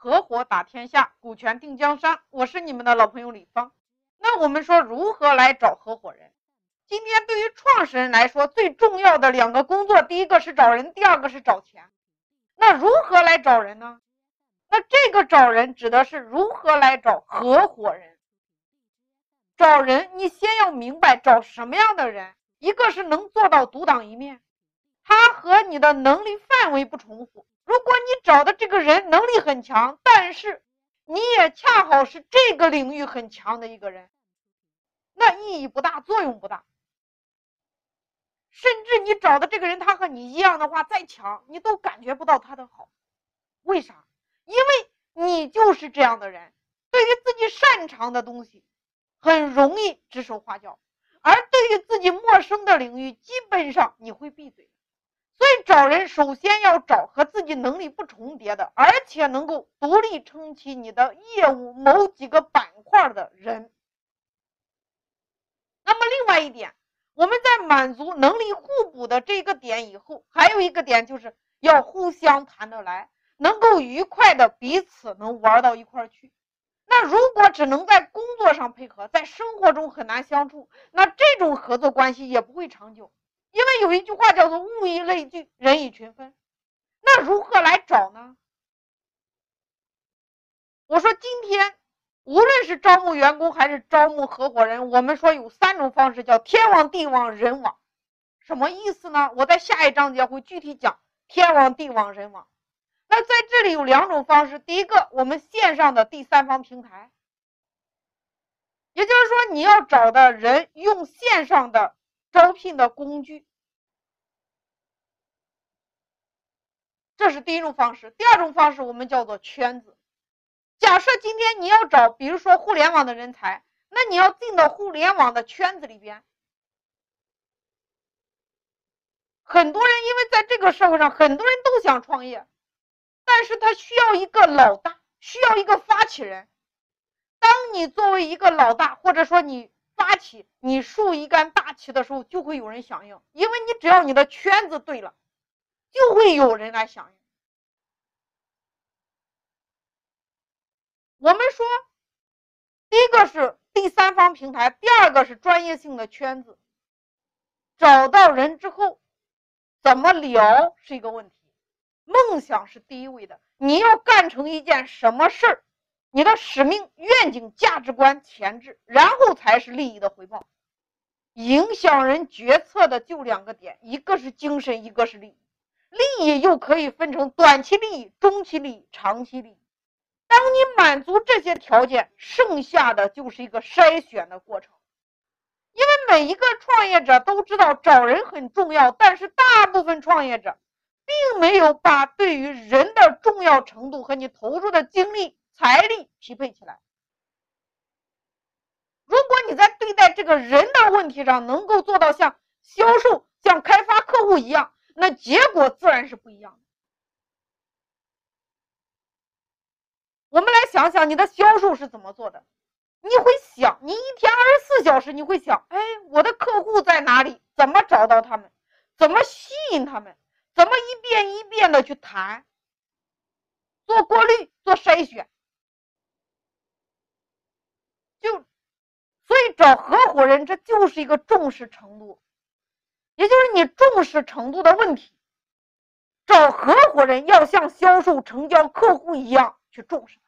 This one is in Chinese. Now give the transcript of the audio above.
合伙打天下，股权定江山。我是你们的老朋友李芳。那我们说如何来找合伙人？今天对于创始人来说，最重要的两个工作，第一个是找人，第二个是找钱。那如何来找人呢？那这个找人指的是如何来找合伙人。找人，你先要明白找什么样的人。一个是能做到独当一面，他和你的能力范围不重复。如果你找的这个人能力很强，但是你也恰好是这个领域很强的一个人，那意义不大，作用不大。甚至你找的这个人他和你一样的话，再强你都感觉不到他的好。为啥？因为你就是这样的人，对于自己擅长的东西很容易指手画脚，而对于自己陌生的领域基本上你会闭嘴。所以找人首先要找和自己能力不重叠的，而且能够独立撑起你的业务某几个板块的人。那么另外一点，我们在满足能力互补的这个点以后，还有一个点就是要互相谈得来，能够愉快的彼此能玩到一块儿去。那如果只能在工作上配合，在生活中很难相处，那这种合作关系也不会长久。因为有一句话叫做物以类聚，人以群分。那如何来找呢？我说今天无论是招募员工还是招募合伙人，我们说有三种方式，叫天网、地网、人网。什么意思呢？我在下一章节会具体讲天网、地网、人网。那在这里有两种方式，第一个，我们线上的第三方平台，也就是说你要找的人用线上的招聘的工具，这是第一种方式。第二种方式我们叫做圈子。假设今天你要找比如说互联网的人才，那你要进到互联网的圈子里边。很多人因为在这个社会上很多人都想创业，但是他需要一个老大，需要一个发起人。当你作为一个老大，或者说你发起，你竖一杆大旗的时候，就会有人响应。因为你只要你的圈子对了，就会有人来响应。我们说第一个是第三方平台，第二个是专业性的圈子。找到人之后怎么聊是一个问题，梦想是第一位的。你要干成一件什么事儿，你的使命、愿景、价值观、潜质，然后才是利益的回报。影响人决策的就两个点，一个是精神，一个是利益。利益又可以分成短期利益、中期利益、长期利益。当你满足这些条件，剩下的就是一个筛选的过程。因为每一个创业者都知道找人很重要，但是大部分创业者并没有把对于人的重要程度和你投入的精力、财力匹配起来。如果你在对待这个人的问题上能够做到像销售、像开发客户一样，那结果自然是不一样的。我们来想想你的销售是怎么做的。你会想，你一天24小时你会想，哎，我的客户在哪里？怎么找到他们？怎么吸引他们？怎么一遍一遍的去谈？做过滤，做筛选。所以找合伙人，这就是一个重视程度，也就是你重视程度的问题。找合伙人要像销售、成交客户一样去重视他。